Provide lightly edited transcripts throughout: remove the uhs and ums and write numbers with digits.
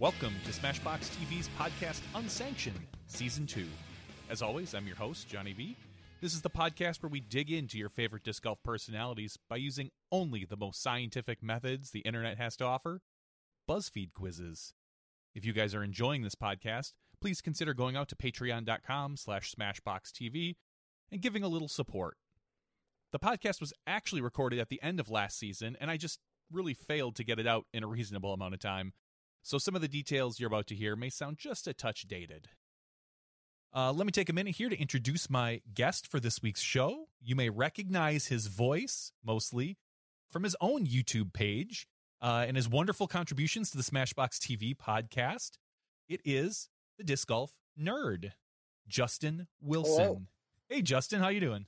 Welcome to Smashbox TV's podcast Unsanctioned, Season 2. As always, I'm your host, Johnny V. This is the podcast where we dig into your favorite disc golf personalities by using only the most scientific methods the internet has to offer, BuzzFeed quizzes. If you guys are enjoying this podcast, please consider going out to patreon.com/smashboxtv and giving a little support. The podcast was actually recorded at the end of last season, and I just really failed to get it out in a reasonable amount of time. So some of the details you're about to hear may sound just a touch dated. Let me take a minute here to introduce my guest for this week's show. You may recognize his voice, mostly, from his own YouTube page and his wonderful contributions to the Smashbox TV podcast. It is the Disc Golf Nerd, Justin Wilson. Hello. Hey, Justin, how you doing?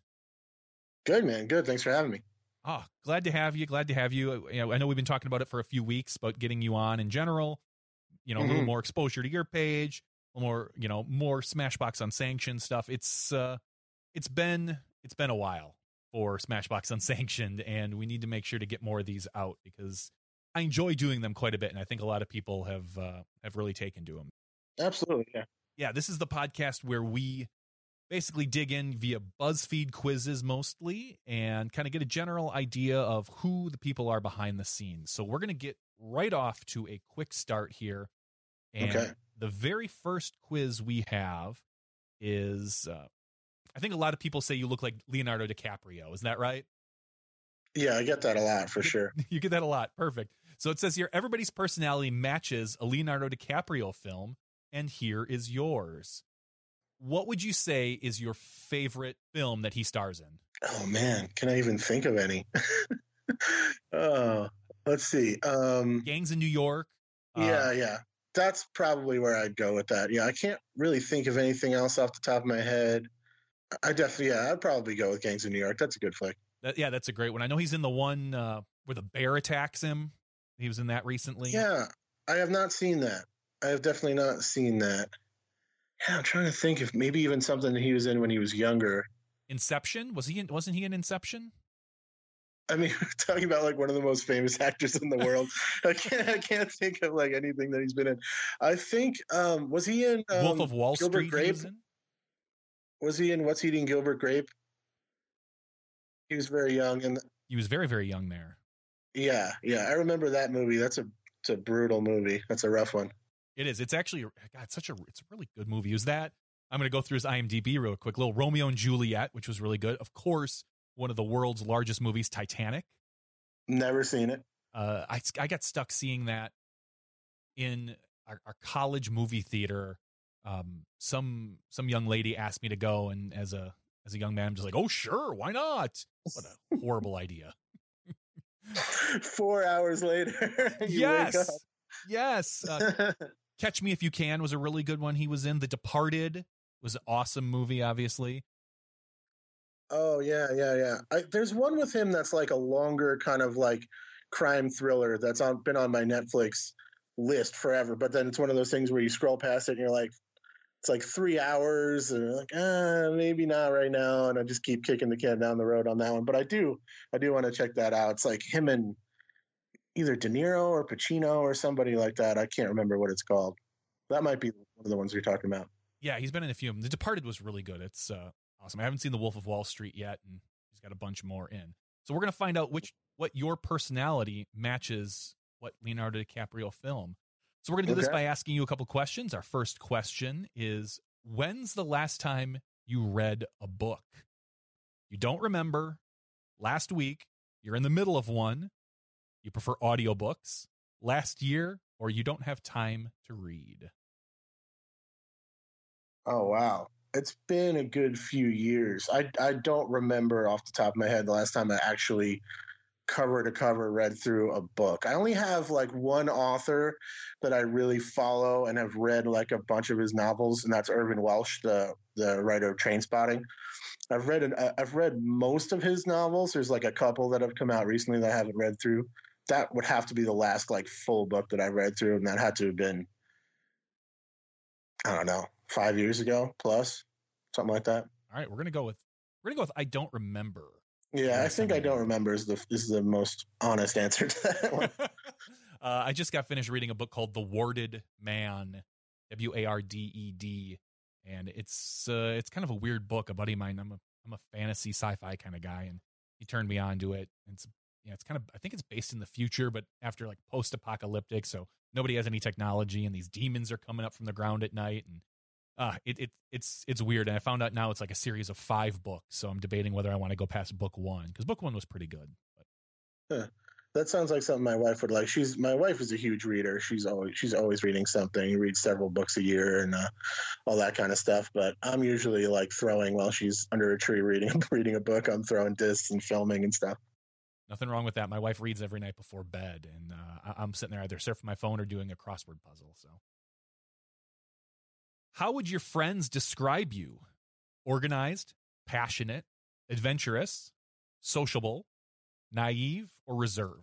Good, man. Good. Thanks for having me. Oh, glad to have you. Glad to have you. You know, I know we've been talking about it for a few weeks, about getting you on in general. You know, a little more exposure to your page, more, you know, more Smashbox Unsanctioned stuff. It's been a while for Smashbox Unsanctioned, and we need to make sure to get more of these out because I enjoy doing them quite a bit, and I think a lot of people have really taken to them. Absolutely, yeah. Yeah, this is the podcast where we basically dig in via BuzzFeed quizzes mostly and kind of get a general idea of who the people are behind the scenes. So we're going to get right off to a quick start here. And the very first quiz we have is, I think a lot of people say you look like Leonardo DiCaprio. Is that right? Yeah, I get that a lot for sure. You get that a lot. Perfect. So it says here, everybody's personality matches a Leonardo DiCaprio film. And here is yours. What would you say is your favorite film that he stars in? Oh, man. Can I even think of any? Let's see. Gangs of New York. Yeah. That's probably where I'd go with that. Yeah, I can't really think of anything else off the top of my head. I'd probably go with Gangs of New York. That's a good flick. That's a great one. I know he's in the one where the bear attacks him. He was in that recently. Yeah, I have not seen that. I have definitely not seen that. Yeah, I'm trying to think if maybe even something that he was in when he was younger. Inception? Wasn't he in Inception? I mean, we're talking about like one of the most famous actors in the world. I can't think of like anything that he's been in. I think was he in Wolf of Wall Gilbert Street? Grape? Was he in What's Eating Gilbert Grape? He was very young, and he was very, very young there. Yeah, I remember that movie. It's a brutal movie. That's a rough one. It is. It's actually, God, it's a really good movie. It was that. I'm going to go through his IMDb real quick. Little Romeo and Juliet, which was really good. Of course, one of the world's largest movies, Titanic. Never seen it. I got stuck seeing that in our college movie theater. Some young lady asked me to go, and as a young man, I'm just like, oh, sure, why not? What a horrible idea. 4 hours later, Yes. Catch Me If You Can was a really good one he was in. The Departed was an awesome movie, obviously. Oh, yeah. There's one with him that's like a longer kind of like crime thriller that's been on my Netflix list forever. But then it's one of those things where you scroll past it and you're like, it's like 3 hours. And you're like, maybe not right now. And I just keep kicking the can down the road on that one. But I do want to check that out. It's like him and either De Niro or Pacino or somebody like that. I can't remember what it's called. That might be one of the ones you're talking about. Yeah, he's been in a few of them. The Departed was really good. It's awesome. I haven't seen The Wolf of Wall Street yet, and he's got a bunch more in. So we're going to find out what your personality matches what Leonardo DiCaprio film. So we're going to do this by asking you a couple questions. Our first question is, when's the last time you read a book? You don't remember. Last week, you're in the middle of one. You prefer audiobooks, last year, or you don't have time to read? Oh, wow. It's been a good few years. I don't remember off the top of my head the last time I actually cover to cover read through a book. I only have like one author that I really follow and have read like a bunch of his novels, and that's Irvin Welsh, the writer of Trainspotting. I've read most of his novels. There's like a couple that have come out recently that I haven't read through. That would have to be the last like full book that I read through, and that had to have been, I don't know, 5 years ago plus, something like that. All right, we're gonna go with I don't remember. Yeah, I think I don't remember is the most honest answer to that one. I just got finished reading a book called The Warded Man, W-A-R-D-E-D, and it's kind of a weird book. A buddy of mine, I'm a fantasy sci-fi kind of guy, and he turned me on to it. It's kind of, I think it's based in the future, but after like post-apocalyptic, so nobody has any technology, and these demons are coming up from the ground at night, and it's weird. And I found out now it's like a series of 5 books, so I'm debating whether I want to go past book 1 because book 1 was pretty good. But that sounds like something my wife would like. My wife is a huge reader. She's always reading something. Reads several books a year and all that kind of stuff. But I'm usually like throwing while she's under a tree reading a book. I'm throwing discs and filming and stuff. Nothing wrong with that. My wife reads every night before bed, and I'm sitting there either surfing my phone or doing a crossword puzzle. So, how would your friends describe you? Organized, passionate, adventurous, sociable, naive, or reserved?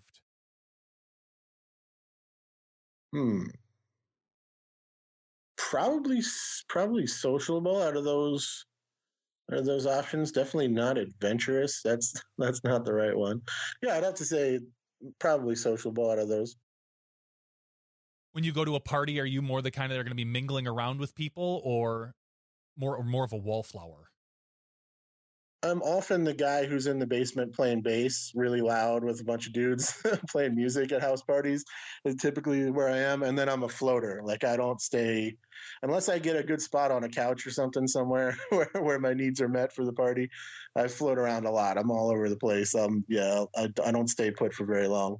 Probably sociable out of those. Are those options? Definitely not adventurous. That's not the right one. Yeah, I'd have to say probably sociable out of those. When you go to a party, are you more the kind that are going to be mingling around with people, or more of a wallflower? I'm often the guy who's in the basement playing bass really loud with a bunch of dudes playing music at house parties is typically where I am. And then I'm a floater. Like I don't stay unless I get a good spot on a couch or something somewhere where my needs are met for the party. I float around a lot. I'm all over the place. I don't stay put for very long.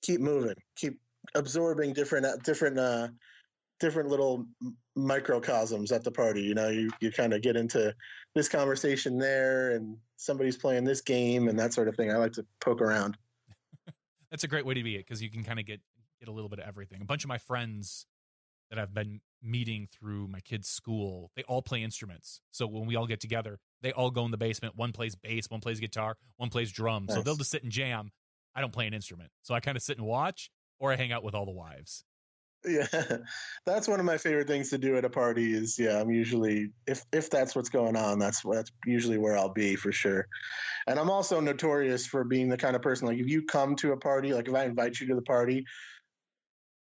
Keep moving, keep absorbing different little microcosms at the party. You know, you kind of get into this conversation there and somebody's playing this game and that sort of thing. I like to poke around. That's a great way to be it, because you can kind of get a little bit of everything. A bunch of my friends that I've been meeting through my kids' school, they all play instruments. So when we all get together, they all go in the basement. One plays bass, one plays guitar, one plays drums. Nice. So they'll just sit and jam. I don't play an instrument. So I kind of sit and watch, or I hang out with all the wives. Yeah, that's one of my favorite things to do at a party is, I'm usually, if that's what's going on, that's usually where I'll be for sure. And I'm also notorious for being the kind of person, like if you come to a party, like if I invite you to the party,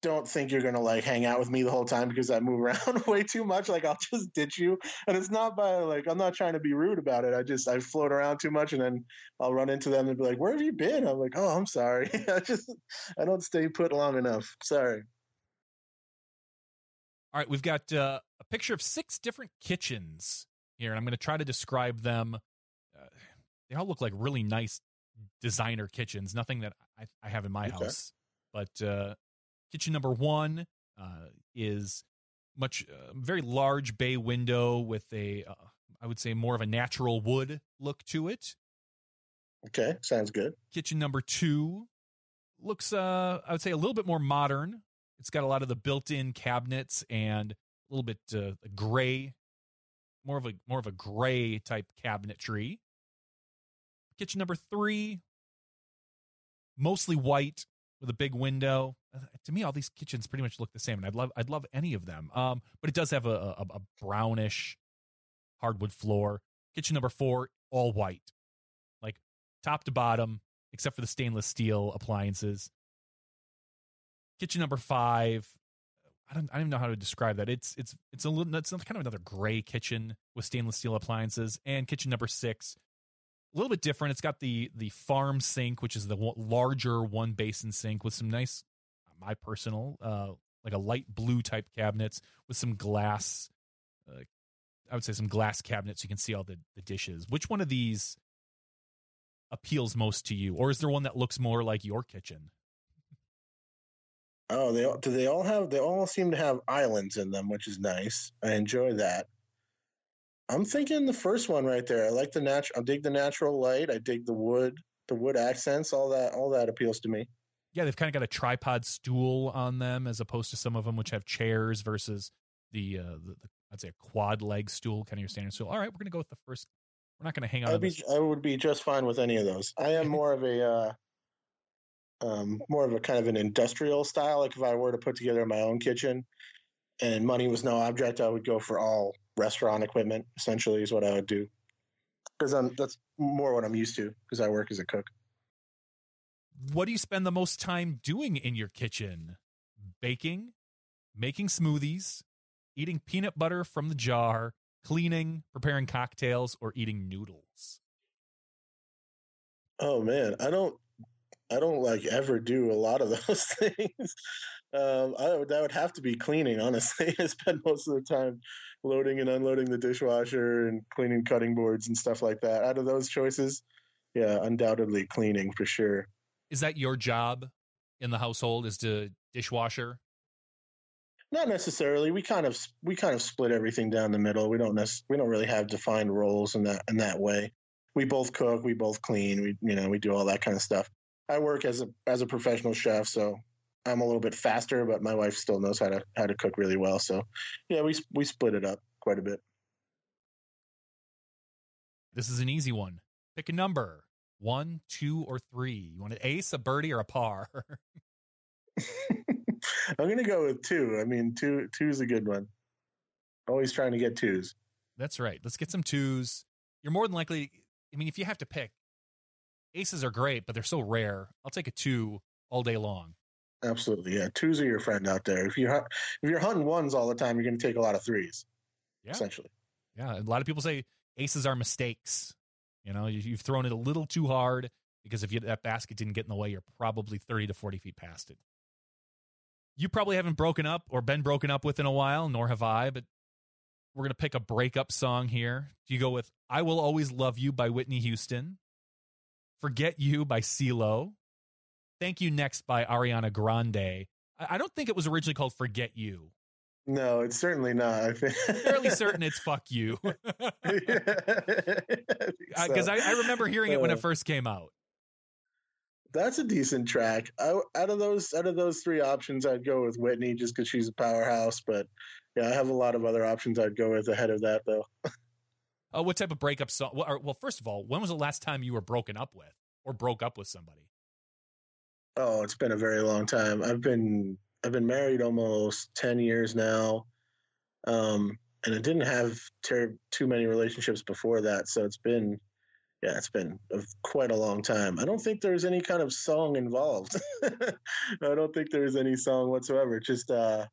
don't think you're going to like hang out with me the whole time, because I move around way too much. Like I'll just ditch you. And it's not by like, I'm not trying to be rude about it. I float around too much, and then I'll run into them and be like, where have you been? I'm like, oh, I'm sorry. I don't stay put long enough. Sorry. All right, we've got a picture of 6 different kitchens here, and I'm going to try to describe them. They all look like really nice designer kitchens, nothing that I have in my house. But kitchen number 1 is very large bay window with I would say, more of a natural wood look to it. Okay, sounds good. Kitchen number 2 looks, I would say, a little bit more modern. It's got a lot of the built-in cabinets and a little bit gray, more of a gray type cabinetry. Kitchen number 3, mostly white with a big window. To me, all these kitchens pretty much look the same, and I'd love any of them. But it does have a brownish hardwood floor. Kitchen number 4, all white, like top to bottom, except for the stainless steel appliances. Kitchen number 5, I don't even know how to describe that. It's a little, that's kind of another gray kitchen with stainless steel appliances. And kitchen number 6, a little bit different. It's got the farm sink, which is the larger one basin sink with some nice, my personal, like a light blue type cabinets with some glass. I would say some glass cabinets. You can see all the dishes. Which one of these appeals most to you? Or is there one that looks more like your kitchen? Oh, they all seem to have islands in them, which is nice. I enjoy that. I'm thinking the first one right there. I like I dig the natural light. I dig the wood accents, all that appeals to me. Yeah. They've kind of got a tripod stool on them, as opposed to some of them, which have chairs, versus the I'd say a quad leg stool, kind of your standard stool. All right. We're going to go with the first. We're not going to hang out. I would be just fine with any of those. I am more of a, more of a kind of an industrial style. Like if I were to put together my own kitchen and money was no object, I would go for all restaurant equipment, essentially, is what I would do. Because that's more what I'm used to, because I work as a cook. What do you spend the most time doing in your kitchen? Baking, making smoothies, eating peanut butter from the jar, cleaning, preparing cocktails, or eating noodles? Oh man, I don't like ever do a lot of those things. That would have to be cleaning, honestly. I spend most of the time loading and unloading the dishwasher and cleaning cutting boards and stuff like that. Out of those choices, yeah, undoubtedly cleaning for sure. Is that your job in the household, is the dishwasher? Not necessarily. We kind of split everything down the middle. We don't really have defined roles in that way. We both cook, we both clean, we do all that kind of stuff. I work as a professional chef, so I'm a little bit faster, but my wife still knows how to cook really well. So, yeah, we split it up quite a bit. This is an easy one. Pick a number. 1, 2, or 3. You want an ace, a birdie, or a par? I'm going to go with 2. I mean, 2 is a good one. Always trying to get 2s. That's right. Let's get some 2s. You're more than likely, I mean, if you have to pick, aces are great, but they're so rare. I'll take a 2 all day long. Absolutely, yeah. 2s are your friend out there. If you're hunting 1s all the time, you're going to take a lot of 3s, yeah. Essentially. Yeah, a lot of people say aces are mistakes. You know, you've thrown it a little too hard, because if that basket didn't get in the way, you're probably 30 to 40 feet past it. You probably haven't broken up or been broken up with in a while, nor have I, but we're going to pick a breakup song here. Do you go with I Will Always Love You by Whitney Houston, Forget You by CeeLo, Thank You Next by Ariana Grande? I don't think it was originally called Forget You. No, it's certainly not. I think. I'm fairly certain it's Fuck You. Because I remember hearing it when it first came out. That's a decent track. Out of those 3 options, I'd go with Whitney just because she's a powerhouse. But yeah, I have a lot of other options I'd go with ahead of that, though. What type of breakup song? Well, first of all, when was the last time you were broken up with or broke up with somebody? Oh, it's been a very long time. I've been married almost 10 years now, and I didn't have too many relationships before that. So it's been quite a long time. I don't think there's any kind of song involved. I don't think there's any song whatsoever. Just I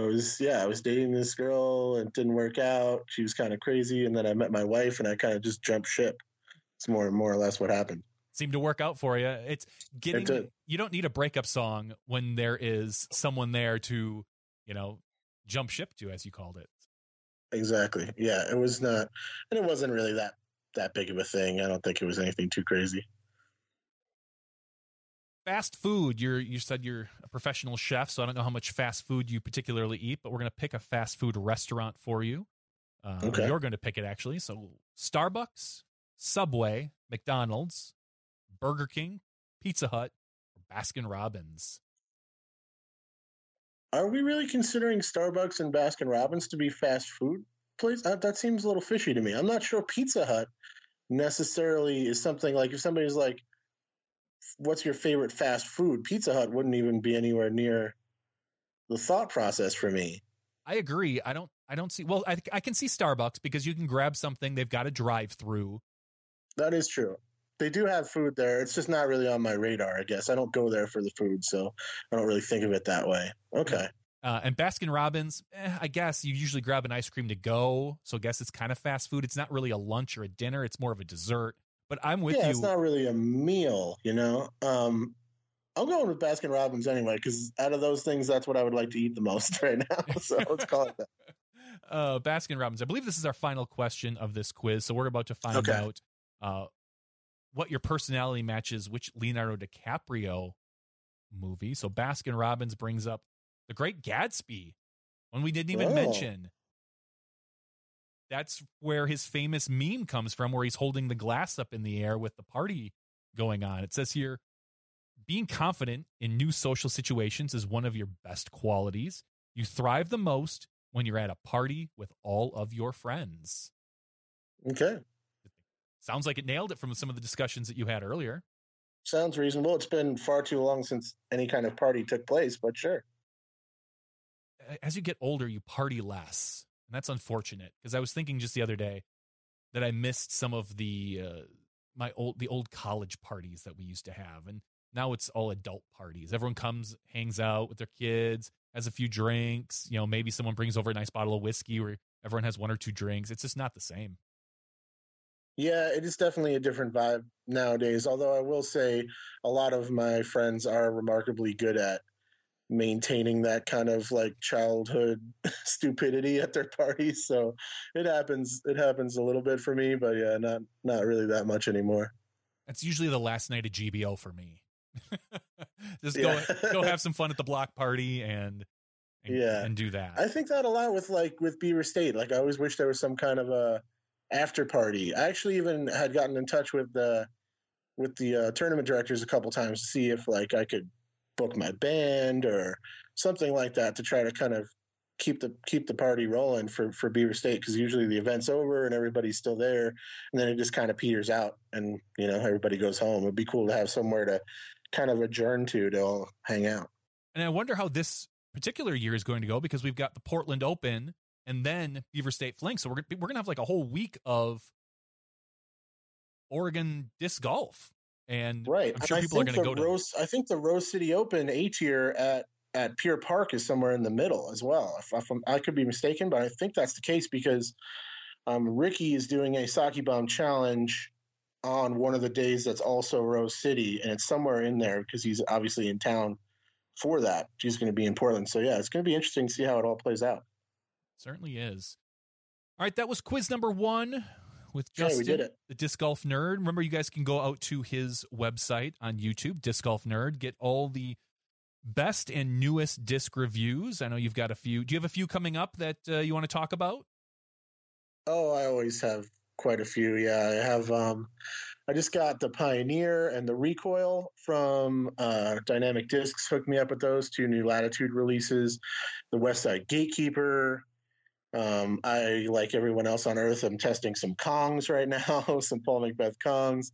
was dating this girl and it didn't work out. She was kind of crazy, and then I met my wife, and I kind of just jumped ship. It's more or less what happened. Seemed to work out for you. You don't need a breakup song when there is someone there to, jump ship to, as you called it. Exactly. Yeah, it was not, and it wasn't really that big of a thing. I don't think it was anything too crazy. Fast food. You said you're a professional chef, so I don't know how much fast food you particularly eat, but we're going to pick a fast food restaurant for you. Okay. You're going to pick it, actually. So Starbucks, Subway, McDonald's, Burger King, Pizza Hut, or Baskin Robbins? Are we really considering Starbucks and Baskin Robbins to be fast food places? That seems a little fishy to me. I'm not sure Pizza Hut necessarily is something like, if somebody's like, what's your favorite fast food? Pizza Hut wouldn't even be anywhere near the thought process for me. I agree. I don't see. Well, I can see Starbucks because you can grab something. They've got a drive-through. That is true. They do have food there. It's just not really on my radar, I guess. I don't go there for the food, so I don't really think of it that way. Okay. And Baskin Robbins, I guess you usually grab an ice cream to go, so I guess it's kind of fast food. It's not really a lunch or a dinner. It's more of a dessert. But I'm with you. Yeah, it's not really a meal, I'm going with Baskin Robbins anyway, because out of those things, that's what I would like to eat the most right now. So let's call it that. Baskin Robbins. I believe this is our final question of this quiz, so we're about to find out what your personality matches which Leonardo DiCaprio movie. So Baskin Robbins brings up The Great Gatsby, one we didn't even mention. That's where his famous meme comes from, where he's holding the glass up in the air with the party going on. It says here, being confident in new social situations is one of your best qualities. You thrive the most when you're at a party with all of your friends. Okay. Sounds like it nailed it from some of the discussions that you had earlier. Sounds reasonable. It's been far too long since any kind of party took place, but sure. As you get older, you party less. And that's unfortunate, because I was thinking just the other day that I missed some of the the old college parties that we used to have. And now it's all adult parties. Everyone comes, hangs out with their kids, has a few drinks. You know, maybe someone brings over a nice bottle of whiskey where everyone has one or two drinks. It's just not the same. Yeah, it is definitely a different vibe nowadays. Although I will say a lot of my friends are remarkably good at maintaining that kind of like childhood stupidity at their parties. So it happens a little bit for me, but yeah, not really that much anymore. That's usually the last night of GBO for me. Just go have some fun at the block party and do that. I think that a lot with Beaver State. Like I always wish there was some kind of a after party. I actually even had gotten in touch with the tournament directors a couple times to see if like I could book my band or something like that to try to kind of keep the party rolling for Beaver State, because usually the event's over and everybody's still there, and then it just kind of peters out and, you know, everybody goes home. It'd be cool to have somewhere to kind of adjourn to all hang out. And I wonder how this particular year is going to go, because we've got the Portland Open and then Beaver State Fling. So we're going to have like a whole week of Oregon disc golf. And right. I'm sure people are going to go to Rose. I think the Rose City Open A-tier at Pier Park is somewhere in the middle as well. I could be mistaken, but I think that's the case, because Ricky is doing a sake bomb challenge on one of the days that's also Rose City, and it's somewhere in there because he's obviously in town for that. He's going to be in Portland. So yeah, it's going to be interesting to see how it all plays out. Certainly is. All right, that was quiz number 1 with Justin, the Disc Golf Nerd. Remember, you guys can go out to his website on YouTube, Disc Golf Nerd, get all the best and newest disc reviews. I know you've got a few. Do you have a few coming up that you want to talk about? Oh, I always have quite a few. Yeah, I have. I just got the Pioneer and the Recoil from Dynamic Discs. Hooked me up with those 2 new Latitude releases. The West Side Gatekeeper. I, like everyone else on Earth, I'm testing some Kongs right now, some Paul McBeth Kongs.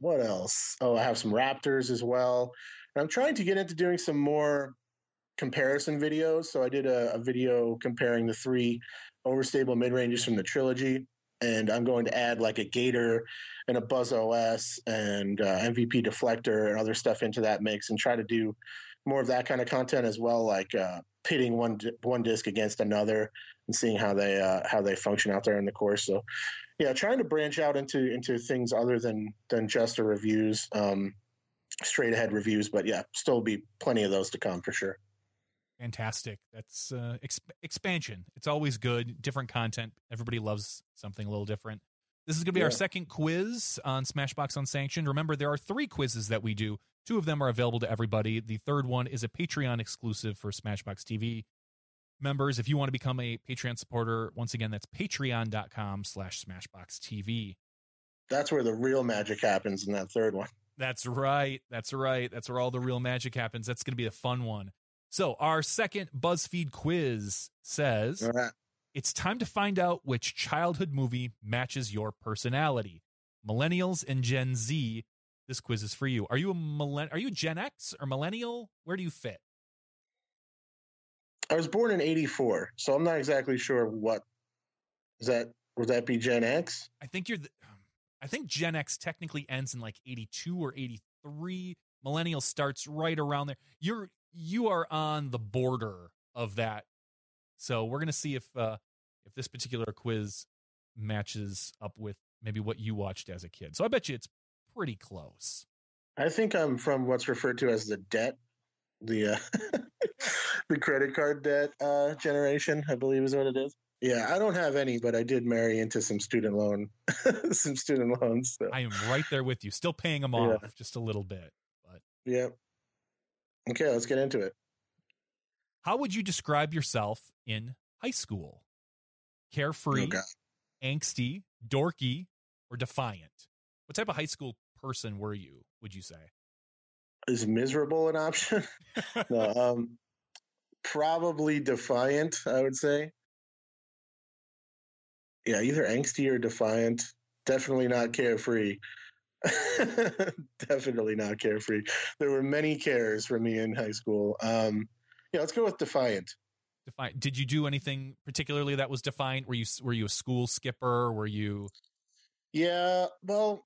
What else? Oh, I have some Raptors as well. And I'm trying to get into doing some more comparison videos. So I did a video comparing the 3 overstable mid-ranges from the trilogy. And I'm going to add like a Gator and a Buzz OS and MVP Deflector and other stuff into that mix, and try to do more of that kind of content as well, like pitting one disc against another and seeing how they function out there in the course. So yeah, trying to branch out into things other than just the reviews, straight ahead reviews. But yeah, still be plenty of those to come for sure. Fantastic. That's expansion. It's always good. Different content. Everybody loves something a little different. This is going to be our second quiz on Smashbox Unsanctioned. Remember, there are 3 quizzes that we do. 2 of them are available to everybody. The third one is a Patreon exclusive for Smashbox TV members. If you want to become a Patreon supporter, once again, that's patreon.com/SmashboxTV. That's where the real magic happens in that third one. That's right. That's right. That's where all the real magic happens. That's going to be a fun one. So our second BuzzFeed quiz says, It's time to find out which childhood movie matches your personality. Millennials and Gen Z, this quiz is for you. Are you Are you Gen X or millennial? Where do you fit? I was born in 84, so I'm not exactly sure what is that. Would that be Gen X? I think I think Gen X technically ends in like 82 or 83. Millennial starts right around there. You are on the border of that. So we're going to see if this particular quiz matches up with maybe what you watched as a kid. So I bet you it's pretty close. I think I'm from what's referred to as the debt, the credit card debt generation, I believe is what it is. Yeah, I don't have any, but I did marry into some student loans. So. I am right there with you, still paying them off just a little bit. But yeah. Okay, let's get into it. How would you describe yourself in high school? Carefree, angsty, dorky, or defiant? What type of high school person were you, would you say? Is miserable an option? No, probably defiant, I would say. Yeah, either angsty or defiant. Definitely not carefree. Definitely not carefree. There were many cares for me in high school. Yeah, let's go with defiant. Defiant. Did you do anything particularly that was defiant? Were you a school skipper? Were you? Yeah, well,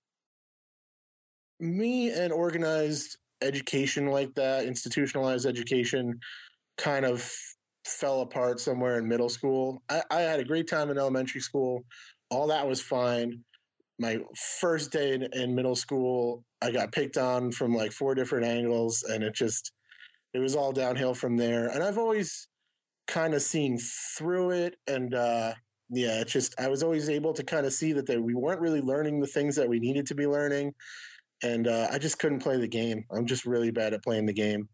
me and organized education like that, institutionalized education, kind of fell apart somewhere in middle school. I had a great time in elementary school. All that was fine. My first day in middle school, I got picked on from like 4 different angles, and it was all downhill from there. And I've always kind of seen through it. And yeah, it's just, I was always able to kind of see that we weren't really learning the things that we needed to be learning. And I just couldn't play the game. I'm just really bad at playing the game.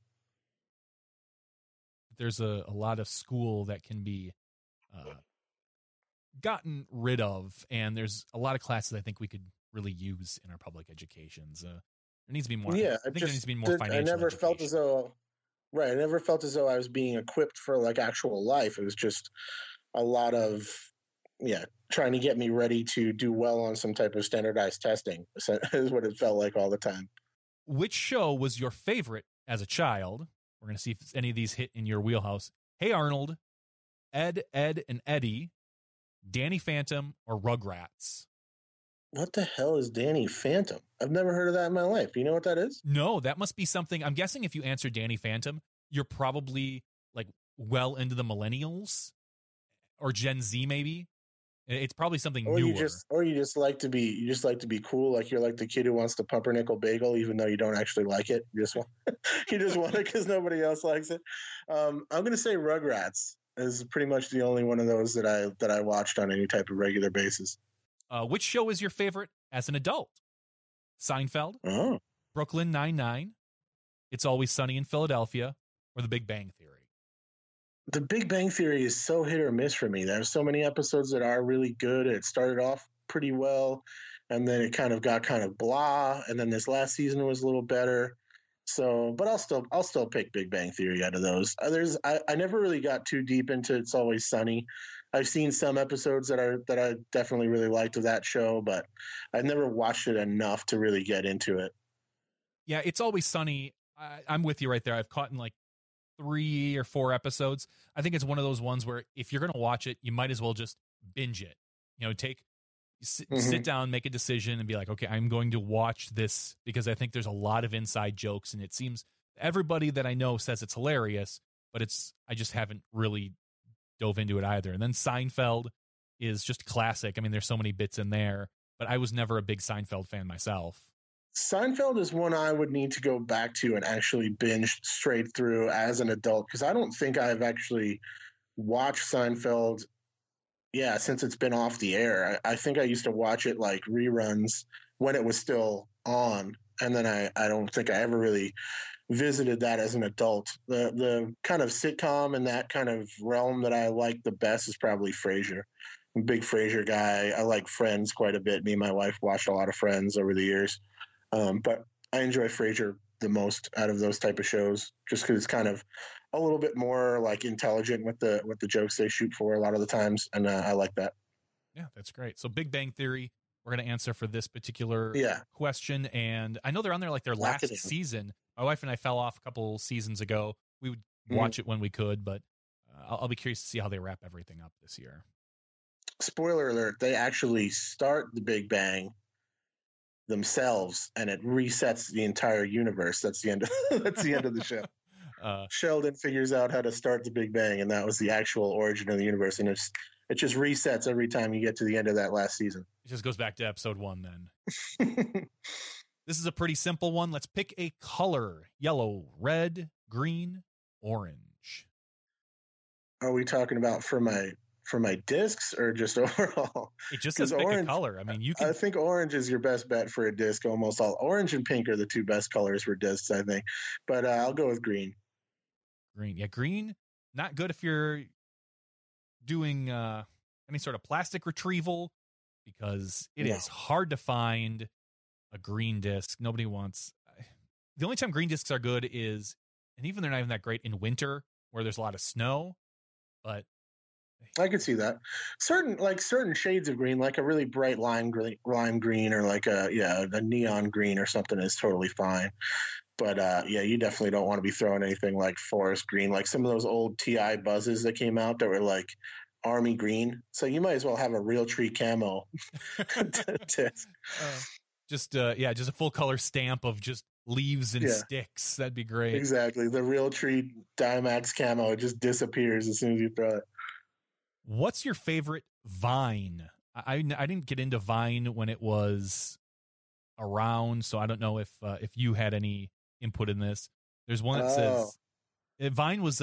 There's a lot of school that can be gotten rid of, and there's a lot of classes I think we could really use in our public educations. There needs to be more. Yeah, I think there needs to be more financial education. I never felt as though I was being equipped for like actual life. It was just a lot of trying to get me ready to do well on some type of standardized testing is what it felt like all the time. Which show was your favorite as a child? We're going to see if any of these hit in your wheelhouse. Hey Arnold, Ed and Eddie, Danny Phantom, or Rugrats? What the hell is Danny Phantom? I've never heard of that in my life. You know what that is? No, that must be something. I'm guessing if you answer Danny Phantom, you're probably like well into the millennials or Gen Z maybe. It's probably something newer. You just like to be cool. Like you're like the kid who wants the pumpernickel bagel, even though you don't actually like it. You just want it because nobody else likes it. I'm going to say Rugrats is pretty much the only one of those that I watched on any type of regular basis. Which show is your favorite as an adult? Seinfeld, Brooklyn Nine-Nine, It's Always Sunny in Philadelphia, or The Big Bang Theory? The Big Bang Theory is so hit or miss for me. There's so many episodes that are really good. It started off pretty well, and then it kind of got kind of blah. And then this last season was a little better. So, but I'll still pick Big Bang Theory out of those. I never really got too deep into It's Always Sunny. I've seen some episodes that I definitely really liked of that show, but I never watched it enough to really get into it. Yeah, It's Always Sunny. I'm with you right there. I've caught in like 3 or 4 episodes. I think it's one of those ones where if you're going to watch it, you might as well just binge it. You know, sit down, make a decision, and be like, okay, I'm going to watch this because I think there's a lot of inside jokes, and it seems everybody that I know says it's hilarious, but I just haven't really dove into it either. And then Seinfeld is just classic. I mean, there's so many bits in there, but I was never a big Seinfeld fan myself. Seinfeld is one I would need to go back to and actually binge straight through as an adult, because I don't think I've actually watched Seinfeld since it's been off the air. I think I used to watch it like reruns when it was still on, and then I don't think I ever really visited that as an adult. The kind of sitcom and that kind of realm that I like the best is probably Frasier. I'm a big Frasier guy. I like Friends quite a bit. Me and my wife watched a lot of Friends over the years. But I enjoy Frasier the most out of those type of shows, just because it's kind of a little bit more like intelligent with the jokes they shoot for a lot of the times, and I like that. Yeah, that's great. So Big Bang Theory, we're going to answer for this particular question, and I know they're on there like their last season. My wife and I fell off a couple seasons ago. We would watch it when we could, but I'll be curious to see how they wrap everything up this year. Spoiler alert, they actually start the Big Bang themselves, and it resets the entire universe. That's the end of the show. Sheldon figures out how to start the Big Bang, and that was the actual origin of the universe. And it just resets every time you get to the end of that last season. It just goes back to episode 1 then. This is a pretty simple one. Let's pick a color: yellow, red, green, orange. Are we talking about for my discs or just overall? It just says pick a color. I mean, I think orange is your best bet for a disc. Almost all orange and pink are the 2 best colors for discs, I think. But I'll go with green. Green. Yeah. Green. Not good if you're doing any sort of plastic retrieval, because it is hard to find a green disc. Nobody wants. The only time green discs are good is, and even they're not even that great in winter where there's a lot of snow, but I could see that certain shades of green, like a really bright lime green, or like a neon green or something, is totally fine. But you definitely don't want to be throwing anything like forest green, like some of those old TI buzzes that came out that were like army green. So you might as well have a real tree camo. Just a full color stamp of just leaves and sticks. That'd be great. Exactly. The real tree Dimax camo, it just disappears as soon as you throw it. What's your favorite Vine? I didn't get into Vine when it was around, so I don't know if you had any input in this. There's one that says Vine was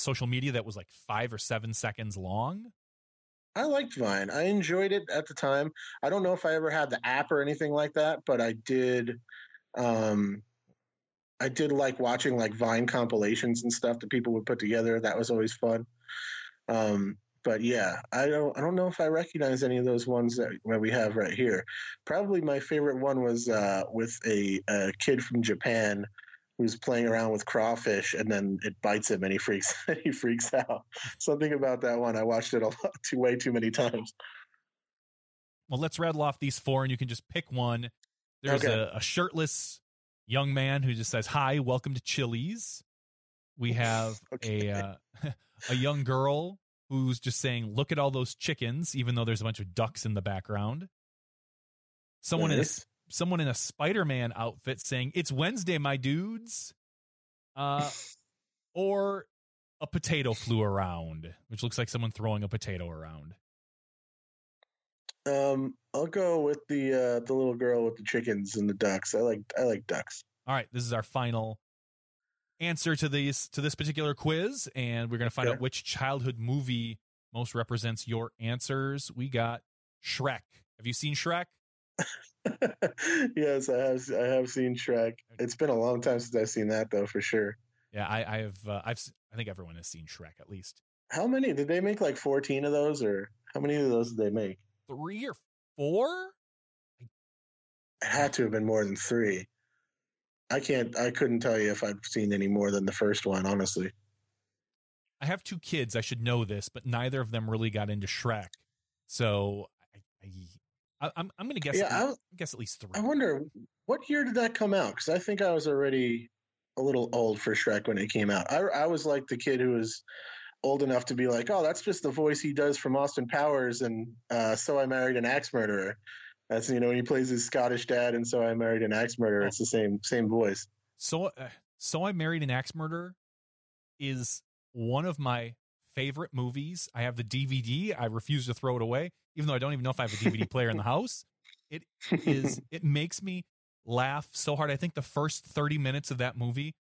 social media that was like 5 or 7 seconds long. I liked Vine. I enjoyed it at the time. I don't know if I ever had the app or anything like that, but I did. I did like watching like Vine compilations and stuff that people would put together. That was always fun. But yeah, I don't know if I recognize any of those ones that we have right here. Probably my favorite one was with a kid from Japan who's playing around with crawfish, and then it bites him and he freaks out. Something about that one. I watched it a lot, way too many times. Well, let's rattle off these four, and you can just pick one. There's a shirtless young man who just says, "Hi, welcome to Chili's." We have a young girl who's just saying, "Look at all those chickens," even though there's a bunch of ducks in the background. Someone in a Spider-Man outfit saying, "It's Wednesday, my dudes." Or a potato flew around, which looks like someone throwing a potato around. I'll go with the little girl with the chickens and the ducks. I like ducks. All right, this is our final answer to this particular quiz, and we're going to find out which childhood movie most represents your answers. We got Shrek. Have you seen Shrek? Yes, I have seen Shrek. It's been a long time since I've seen that, though, for sure. Yeah, I think everyone has seen Shrek at least. How many did they make? Like 14 of those, or how many of those did they make? 3 or 4? It had to have been more than 3. I couldn't tell you if I've seen any more than the first one, honestly. I have 2 kids. I should know this, but neither of them really got into Shrek. So I'm going to guess. Yeah, I'll guess at least 3. I wonder what year did that come out? Because I think I was already a little old for Shrek when it came out. I was like the kid who was old enough to be like, "Oh, that's just the voice he does from Austin Powers and So I Married an Axe Murderer." That's, you know, when he plays his Scottish dad and So I Married an Axe Murderer, it's the same voice. So I Married an Axe Murderer is one of my favorite movies. I have the DVD. I refuse to throw it away, even though I don't even know if I have a DVD player in the house. It makes me laugh so hard. I think the first 30 minutes of that movie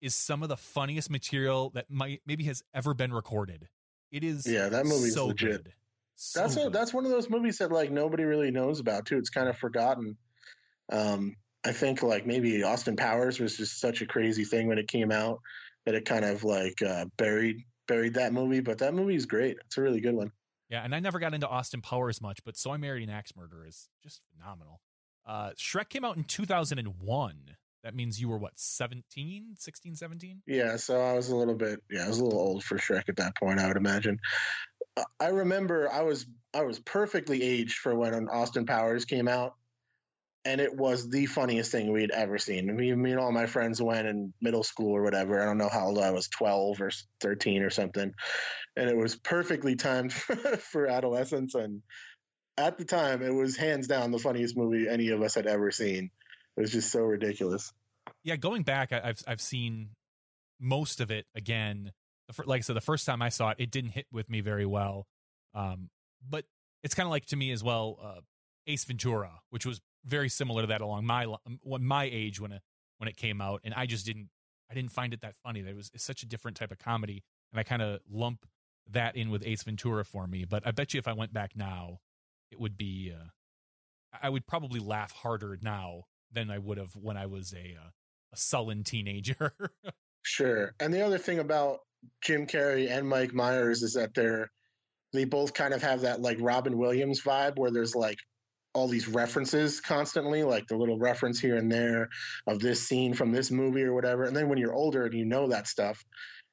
is some of the funniest material that maybe has ever been recorded. It is. Yeah, that movie's so legit. Good. So that's one of those movies that like nobody really knows about too. It's kind of forgotten. I think like maybe Austin Powers was just such a crazy thing when it came out that it kind of like buried that movie. But that movie is great. It's a really good one. Yeah, and I never got into Austin Powers much, but So I Married an Axe Murderer is just phenomenal. Shrek came out in 2001. That means you were what, 17, 16, 17? Yeah, so I was a little old for Shrek at that point, I would imagine. I remember I was perfectly aged for when Austin Powers came out, and it was the funniest thing we'd ever seen. I mean, me and all my friends went in middle school or whatever. I don't know how old I was, 12 or 13 or something, and it was perfectly timed for adolescence. And at the time, it was hands down the funniest movie any of us had ever seen. It was just so ridiculous. Yeah, going back, I've seen most of it again. Like I said, the first time I saw it, it didn't hit with me very well. But it's kind of like to me as well, Ace Ventura, which was very similar to that along my age when it came out, and I didn't find it that funny. It's such a different type of comedy, and I kind of lump that in with Ace Ventura for me. But I bet you if I went back now, it would be I would probably laugh harder now than I would have when I was a sullen teenager. Sure. And the other thing about Jim Carrey and Mike Myers is that they both kind of have that like Robin Williams vibe where there's like all these references constantly, like the little reference here and there of this scene from this movie or whatever. And then when you're older and you know that stuff,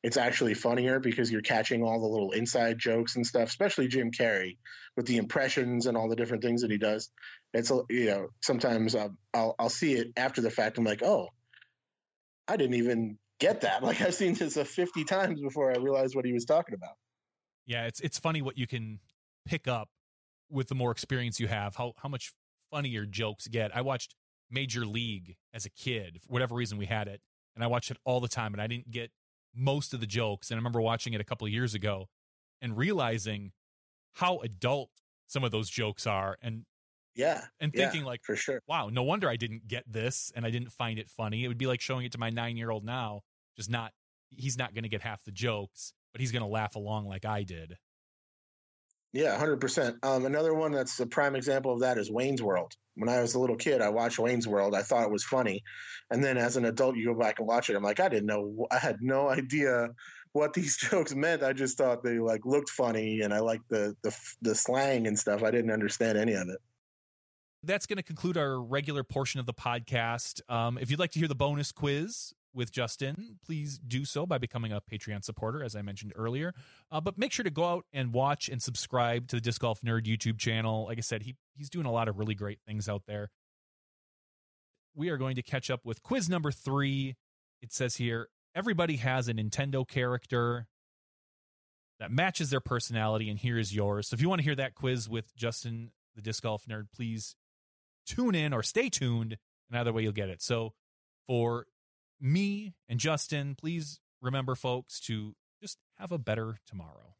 it's actually funnier because you're catching all the little inside jokes and stuff, especially Jim Carrey with the impressions and all the different things that he does. It's, you know, sometimes I'll see it after the fact. I'm like, oh, I didn't even get that. Like I've seen this 50 times before I realized what he was talking about. yeah, it's funny what you can pick up with the more experience you have, how much funnier jokes get. I watched Major League as a kid, for whatever reason we had it, and I watched it all the time, and I didn't get most of the jokes. And I remember watching it a couple of years ago and realizing how adult some of those jokes are, and thinking, like, for sure, wow, no wonder I didn't get this and I didn't find it funny. It would be like showing it to my 9-year-old now, just not, he's not going to get half the jokes, but he's going to laugh along like I did. Yeah, 100%. Another one that's a prime example of that is Wayne's World. When I was a little kid, I watched Wayne's World. I thought it was funny. And then as an adult, you go back and watch it. I'm like, I had no idea what these jokes meant. I just thought they like looked funny, and I liked the slang and stuff. I didn't understand any of it. That's going to conclude our regular portion of the podcast. If you'd like to hear the bonus quiz with Justin, please do so by becoming a Patreon supporter, as I mentioned earlier. But make sure to go out and watch and subscribe to the Disc Golf Nerd YouTube channel. Like I said, he's doing a lot of really great things out there. We are going to catch up with quiz number 3. It says here, everybody has a Nintendo character that matches their personality, and here is yours. So if you want to hear that quiz with Justin, the Disc Golf Nerd, please tune in or stay tuned, and either way you'll get it. So for me and Justin, please remember, folks, to just have a better tomorrow.